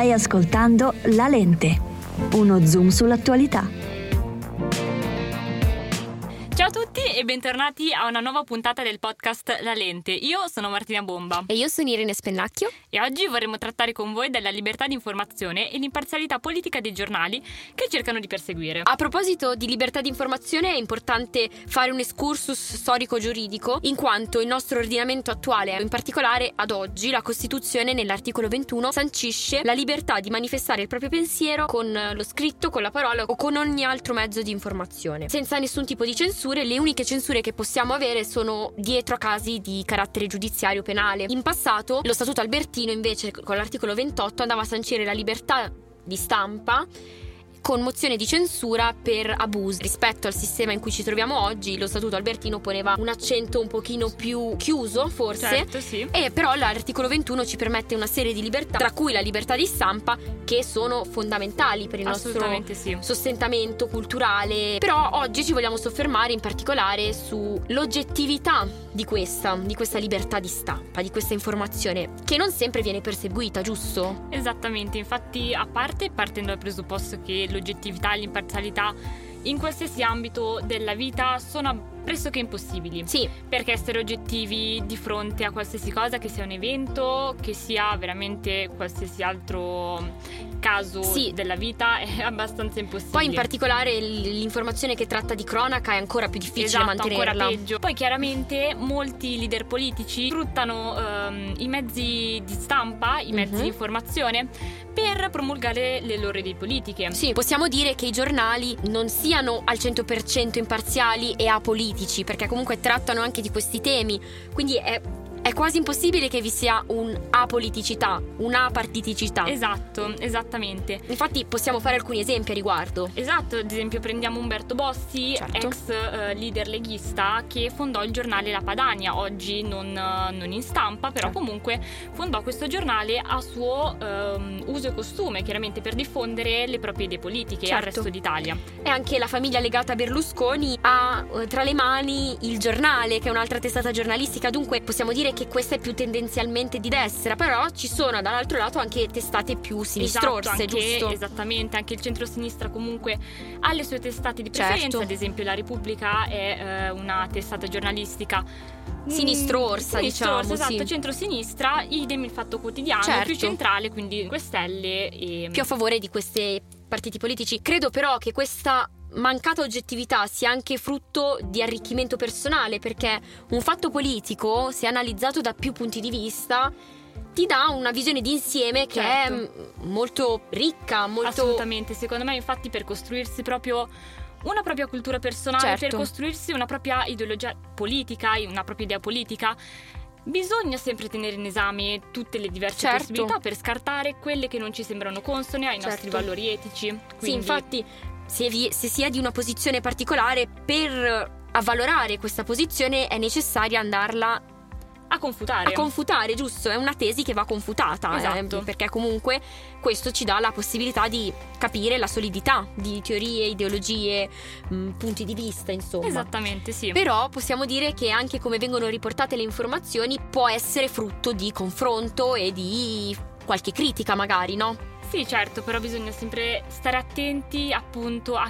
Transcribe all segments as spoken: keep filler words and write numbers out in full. Stai ascoltando La Lente, uno zoom sull'attualità. Ciao a tutti e bentornati a una nuova puntata del podcast La Lente. Io sono Martina Bomba. E io sono Irene Spennacchio. E oggi vorremmo trattare con voi della libertà di informazione e l'imparzialità politica dei giornali che cercano di perseguire. A proposito di libertà di informazione è importante fare un excursus storico-giuridico, in quanto il nostro ordinamento attuale, in particolare ad oggi, la Costituzione nell'articolo ventuno sancisce la libertà di manifestare il proprio pensiero con lo scritto, con la parola o con ogni altro mezzo di informazione, senza nessun tipo di censura. Le uniche censure che possiamo avere sono dietro a casi di carattere giudiziario penale. In passato lo Statuto Albertino invece con l'articolo ventotto andava a sancire la libertà di stampa con mozione di censura per abusi. Rispetto al sistema in cui ci troviamo oggi, lo Statuto Albertino poneva un accento un pochino più chiuso, forse, certo, sì. E però l'articolo ventuno ci permette una serie di libertà, tra cui la libertà di stampa, che sono fondamentali per il nostro sì. sostentamento culturale. Però oggi ci vogliamo soffermare in particolare sull'oggettività di questa, di questa libertà di stampa, di questa informazione, che non sempre viene perseguita, giusto? Esattamente, infatti a parte, partendo dal presupposto che l'oggettività e l'imparzialità in qualsiasi ambito della vita sono pressoché impossibili. Sì. Perché essere oggettivi di fronte a qualsiasi cosa, che sia un evento, che sia veramente qualsiasi altro caso sì. della vita, è abbastanza impossibile. Poi in particolare l'informazione che tratta di cronaca è ancora più difficile esatto, mantenerla. Ancora peggio. Poi chiaramente molti leader politici sfruttano ehm, i mezzi di stampa, i mezzi mm-hmm. di informazione per promulgare le loro idee politiche. Sì, possiamo dire che i giornali non siano al cento per cento imparziali e apolitici, perché comunque trattano anche di questi temi, quindi è, è quasi impossibile che vi sia un'apoliticità, un'apartiticità. Esatto, esattamente. Infatti possiamo fare alcuni esempi a riguardo. Esatto, ad esempio prendiamo Umberto Bossi, certo. ex eh, leader leghista, che fondò il giornale La Padania, oggi non, non in stampa, però certo. comunque fondò questo giornale a suo eh, uso e costume, chiaramente per diffondere le proprie idee politiche certo. al resto d'Italia. E anche la famiglia legata a Berlusconi ha eh, tra le mani Il Giornale, che è un'altra testata giornalistica, dunque possiamo dire che questa è più tendenzialmente di destra, però ci sono dall'altro lato anche testate più sinistrorse, esatto, anche, giusto? Esattamente, anche il centrosinistra comunque ha le sue testate di preferenza, certo. ad esempio La Repubblica è eh, una testata giornalistica sinistrorsa, mm, diciamo, esatto, sì. centrosinistra, idem Il Fatto Quotidiano, certo. più centrale, quindi questelle e... più a favore di questi partiti politici. Credo però che questa mancata oggettività sia anche frutto di arricchimento personale, perché un fatto politico, se analizzato da più punti di vista, ti dà una visione d'insieme che certo. è molto ricca, molto... Assolutamente, secondo me infatti per costruirsi proprio una propria cultura personale, certo. per costruirsi una propria ideologia politica, una propria idea politica, bisogna sempre tenere in esame tutte le diverse certo. possibilità per scartare quelle che non ci sembrano consone ai certo. nostri valori etici. Quindi... Sì, infatti... Se, vi, se si è di una posizione particolare, per avvalorare questa posizione è necessario andarla a confutare. A confutare, giusto? È una tesi che va confutata, esatto. eh, perché comunque questo ci dà la possibilità di capire la solidità di teorie, ideologie, mh, punti di vista, insomma. Esattamente, sì. Però possiamo dire che anche come vengono riportate le informazioni può essere frutto di confronto e di qualche critica, magari, no? Sì, certo, però bisogna sempre stare attenti appunto a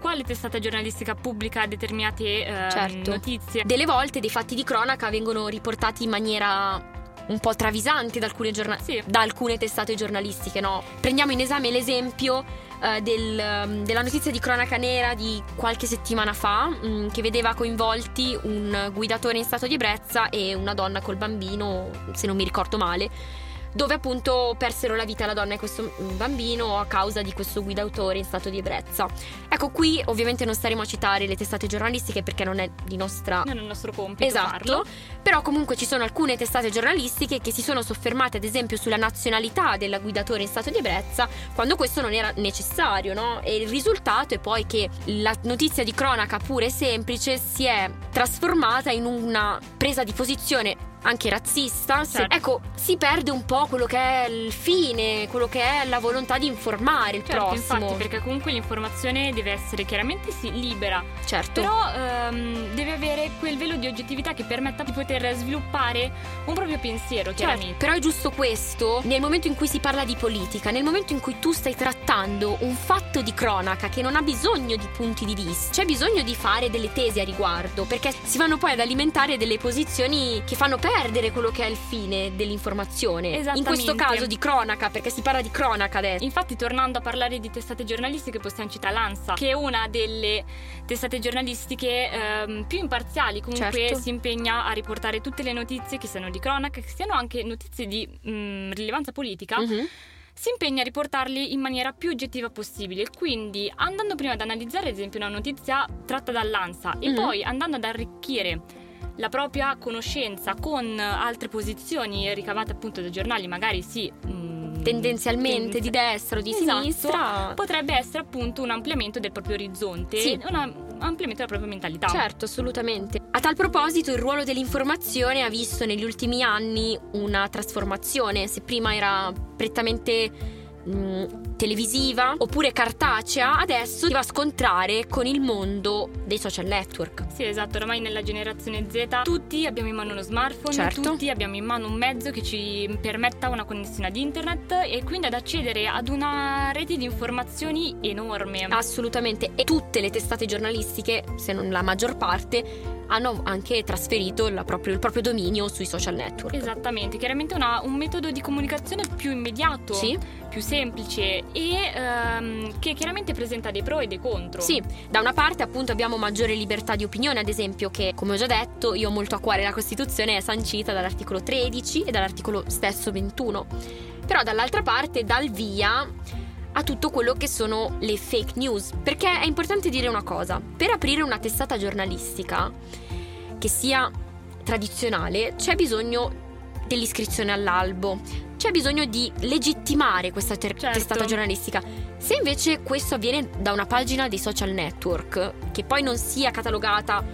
quale testata giornalistica pubblica determinate eh, certo. notizie. Delle volte dei fatti di cronaca vengono riportati in maniera un po' travisante da alcune, giorna- sì. da alcune testate giornalistiche, no? Prendiamo in esame l'esempio eh, del, della notizia di cronaca nera di qualche settimana fa, mh, che vedeva coinvolti un guidatore in stato di ebbrezza e una donna col bambino, se non mi ricordo male, dove appunto persero la vita la donna e questo bambino a causa di questo guidatore in stato di ebbrezza. Ecco, qui ovviamente non staremo a citare le testate giornalistiche perché non è di nostra... Non è il nostro compito esatto. farlo. Però comunque ci sono alcune testate giornalistiche che si sono soffermate ad esempio sulla nazionalità del guidatore in stato di ebbrezza quando questo non era necessario, no? E il risultato è poi che la notizia di cronaca pura e semplice si è trasformata in una presa di posizione anche razzista, certo. se, ecco, si perde un po' quello che è il fine, quello che è la volontà di informare il certo, prossimo. Infatti, perché comunque l'informazione deve essere chiaramente sì, libera, certo. però ehm, deve avere quel velo di oggettività che permetta di poter sviluppare un proprio pensiero, chiaramente. Certo, però è giusto questo nel momento in cui si parla di politica, nel momento in cui tu stai trattando un fatto di cronaca che non ha bisogno di punti di vista, c'è bisogno di fare delle tesi a riguardo, perché si vanno poi ad alimentare delle posizioni che fanno perdere quello che è il fine dell'informazione. In questo caso di cronaca, perché si parla di cronaca adesso. Infatti, tornando a parlare di testate giornalistiche, possiamo citare l'Ansa, che è una delle testate giornalistiche ehm, più imparziali, comunque certo. si impegna a riportare tutte le notizie, che siano di cronaca, che siano anche notizie di mh, rilevanza politica, uh-huh. si impegna a riportarli in maniera più oggettiva possibile. Quindi, andando prima ad analizzare ad esempio una notizia tratta dall'Ansa e mm-hmm. poi andando ad arricchire la propria conoscenza con altre posizioni ricavate appunto da giornali magari sì mh, tendenzialmente tendenzi- di destra o di esatto, sinistra, potrebbe essere appunto un ampliamento del proprio orizzonte, sì. un ampliamento della propria mentalità. Certo, assolutamente. A tal proposito, il ruolo dell'informazione ha visto negli ultimi anni una trasformazione. Se prima era prettamente mh, televisiva oppure cartacea, adesso si va a scontrare con il mondo dei social network. Sì, esatto, ormai nella generazione Z tutti abbiamo in mano uno smartphone, certo. tutti abbiamo in mano un mezzo che ci permetta una connessione ad internet e quindi ad accedere ad una rete di informazioni enorme. Assolutamente, e tutte le testate giornalistiche, se non la maggior parte, hanno anche trasferito la proprio, il proprio dominio sui social network. Esattamente, chiaramente una, un metodo di comunicazione più immediato, sì. più semplice e ehm, che chiaramente presenta dei pro e dei contro. Sì, da una parte appunto abbiamo maggiore libertà di opinione, ad esempio, che come ho già detto io ho molto a cuore la Costituzione, è sancita dall'articolo tredici e dall'articolo stesso ventuno, però dall'altra parte dal via a tutto quello che sono le fake news, perché è importante dire una cosa: per aprire una testata giornalistica che sia tradizionale c'è bisogno dell'iscrizione all'albo, c'è bisogno di legittimare questa ter- certo. testata giornalistica. Se invece questo avviene da una pagina dei social network che poi non sia catalogata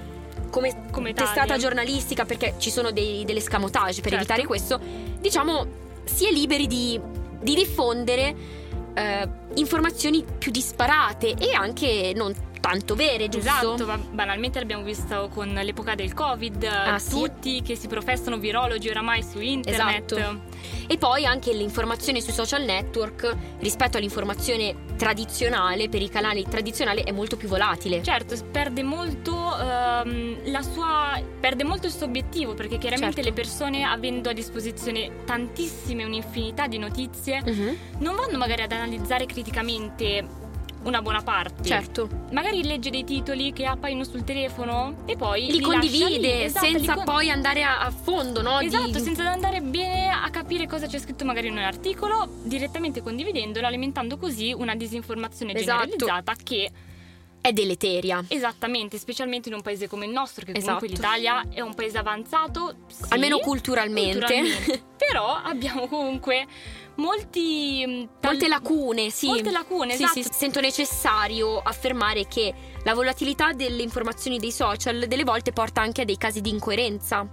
come, come testata tale. giornalistica, perché ci sono dei, delle scamotage per certo. evitare questo, diciamo, si è liberi di, di diffondere Uh, informazioni più disparate e anche non tanto vere, giusto? Esatto, banalmente l'abbiamo visto con l'epoca del Covid, ah, tutti sì? che si professano virologi oramai su internet. Esatto. E poi anche l'informazione sui social network rispetto all'informazione tradizionale, per i canali tradizionali, è molto più volatile. Certo, perde molto ehm, la sua perde molto il suo obiettivo, perché chiaramente certo. le persone, avendo a disposizione tantissime, un'infinità di notizie, uh-huh. non vanno magari ad analizzare criticamente una buona parte. Certo. Magari legge dei titoli che appaiono sul telefono e poi li, li condivide lì, esatto, senza li con... poi andare a, a fondo, no? Esatto, di... senza andare bene a capire cosa c'è scritto magari in un articolo, direttamente condividendolo, alimentando così una disinformazione esatto. generalizzata che è deleteria. Esattamente, specialmente in un paese come il nostro, che esatto. comunque l'Italia è un paese avanzato, sì, almeno culturalmente, culturalmente. Però abbiamo comunque molti tal... molte lacune, sì. Molte lacune, sì, esatto. sì, sento necessario affermare che la volatilità delle informazioni dei social delle volte porta anche a dei casi di incoerenza.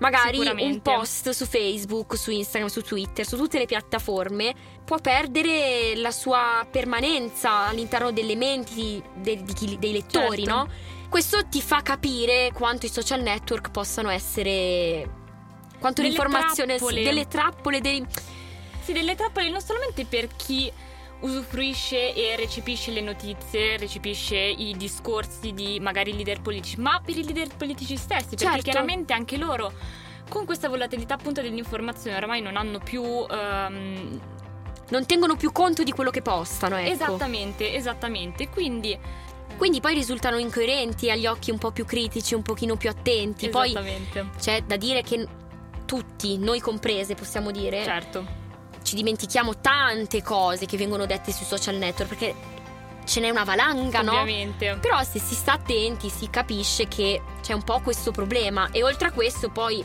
Magari un post su Facebook, su Instagram, su Twitter, su tutte le piattaforme può perdere la sua permanenza all'interno delle menti dei, dei lettori, certo. no? Questo ti fa capire quanto i social network possano essere, quanto delle l'informazione, trappole. delle trappole, dei... sì, delle trappole non solamente per chi usufruisce e recepisce le notizie, recepisce i discorsi di magari leader politici, ma per i leader politici stessi, perché certo. chiaramente anche loro, con questa volatilità appunto dell'informazione, ormai non hanno più um... non tengono più conto di quello che postano, ecco. Esattamente, esattamente. Quindi Quindi poi risultano incoerenti agli occhi un po' più critici, un pochino più attenti. Esattamente. Poi c'è da dire che tutti, noi comprese, possiamo dire, certo, ci dimentichiamo tante cose che vengono dette sui social network, perché ce n'è una valanga, ovviamente. No? Però se si sta attenti si capisce che c'è un po' questo problema. E oltre a questo, poi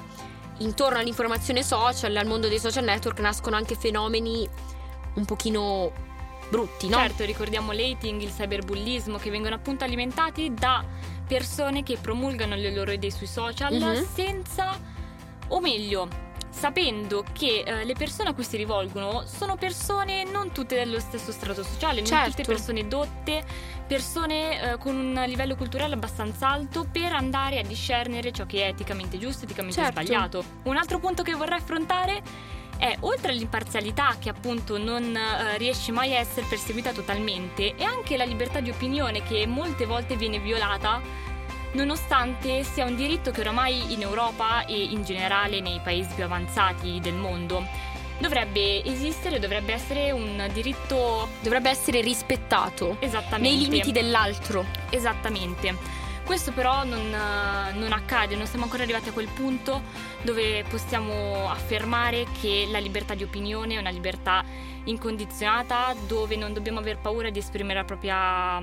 intorno all'informazione social, al mondo dei social network, nascono anche fenomeni un pochino brutti, no? Certo, ricordiamo l'hating, il cyberbullismo, che vengono appunto alimentati da persone che promulgano le loro idee sui social, mm-hmm. senza o meglio sapendo che eh, le persone a cui si rivolgono sono persone non tutte dello stesso strato sociale, certo, non tutte persone dotte, persone eh, con un livello culturale abbastanza alto per andare a discernere ciò che è eticamente giusto, eticamente, certo, sbagliato. Un altro punto che vorrei affrontare è, oltre all'imparzialità che appunto non eh, riesce mai a essere perseguita totalmente, è anche la libertà di opinione che molte volte viene violata, nonostante sia un diritto che oramai in Europa e in generale nei paesi più avanzati del mondo dovrebbe esistere, dovrebbe essere un diritto, dovrebbe essere rispettato, esattamente, nei limiti dell'altro, esattamente. Questo però non, non accade, non siamo ancora arrivati a quel punto dove possiamo affermare che la libertà di opinione è una libertà incondizionata, dove non dobbiamo aver paura di esprimere la propria,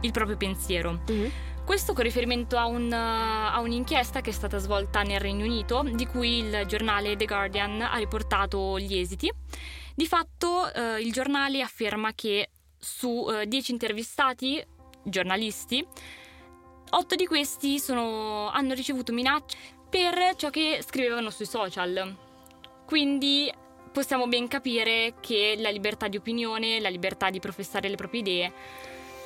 il proprio pensiero. Mm-hmm. Questo con riferimento a, un, a un'inchiesta che è stata svolta nel Regno Unito, di cui il giornale The Guardian ha riportato gli esiti. Di fatto eh, il giornale afferma che su eh, dieci intervistati giornalisti, otto di questi sono, hanno ricevuto minacce per ciò che scrivevano sui social. Quindi possiamo ben capire che la libertà di opinione, la libertà di professare le proprie idee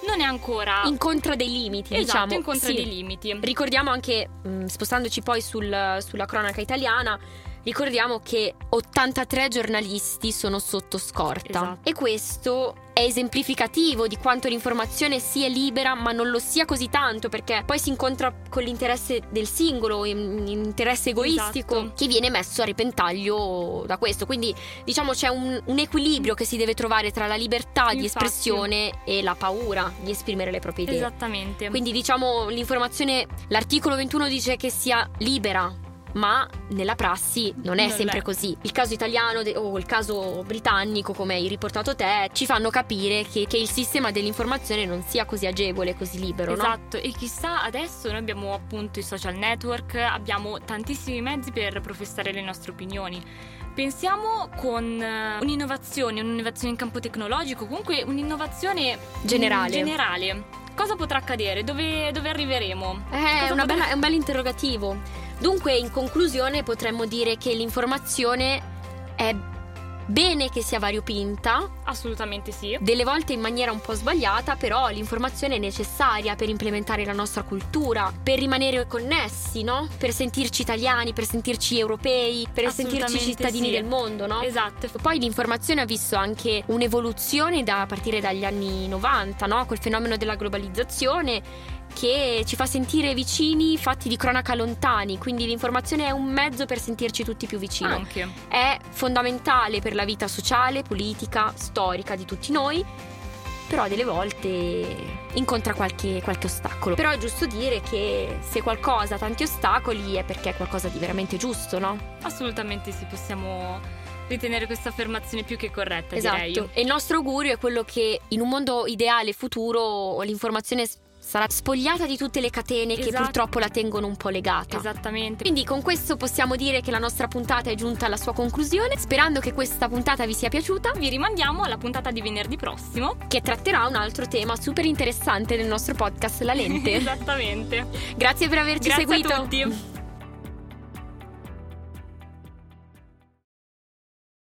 non è ancora, incontra dei limiti, esatto, diciamo, incontra, sì, dei limiti. Ricordiamo anche, spostandoci poi sul, sulla cronaca italiana, ricordiamo che ottantatré giornalisti sono sotto scorta, esatto, e questo è esemplificativo di quanto l'informazione sia libera ma non lo sia così tanto, perché poi si incontra con l'interesse del singolo, un interesse egoistico, esatto, che viene messo a repentaglio da questo. Quindi diciamo c'è un, un equilibrio che si deve trovare tra la libertà, infatti, di espressione e la paura di esprimere le proprie idee. Esattamente. Quindi diciamo l'informazione, l'articolo ventuno dice che sia libera, ma nella prassi non è non sempre è. così. Il caso italiano de- o il caso britannico, come hai riportato te, ci fanno capire che, che il sistema dell'informazione non sia così agevole, così libero, esatto, no? E chissà, adesso noi abbiamo appunto i social network, abbiamo tantissimi mezzi per professare le nostre opinioni. Pensiamo con un'innovazione, un'innovazione in campo tecnologico, comunque un'innovazione generale, generale. Cosa potrà accadere? Dove, dove arriveremo? Eh, una potrà... bella, è un bel interrogativo. Dunque, in conclusione, potremmo dire che l'informazione è bene che sia variopinta. Assolutamente sì. Delle volte in maniera un po' sbagliata, però l'informazione è necessaria per implementare la nostra cultura, per rimanere connessi, no? Per sentirci italiani, per sentirci europei, per sentirci cittadini, sì, del mondo, no? Esatto. Poi l'informazione ha visto anche un'evoluzione da a partire dagli anni novanta, no? Col fenomeno della globalizzazione, che ci fa sentire vicini fatti di cronaca lontani, quindi l'informazione è un mezzo per sentirci tutti più vicini. Anche. È fondamentale per la vita sociale, politica, storica di tutti noi, però delle volte incontra qualche, qualche ostacolo. Però è giusto dire che se qualcosa ha tanti ostacoli è perché è qualcosa di veramente giusto, no? Assolutamente sì, possiamo ritenere questa affermazione più che corretta, esatto, direi. Esatto, e il nostro augurio è quello che in un mondo ideale futuro l'informazione sarà spogliata di tutte le catene, esatto, che purtroppo la tengono un po' legata. Esattamente. Quindi con questo possiamo dire che la nostra puntata è giunta alla sua conclusione. Sperando che questa puntata vi sia piaciuta, vi rimandiamo alla puntata di venerdì prossimo, che tratterà un altro tema super interessante del nostro podcast La Lente. Esattamente. Grazie per averci Grazie seguito. Grazie a tutti.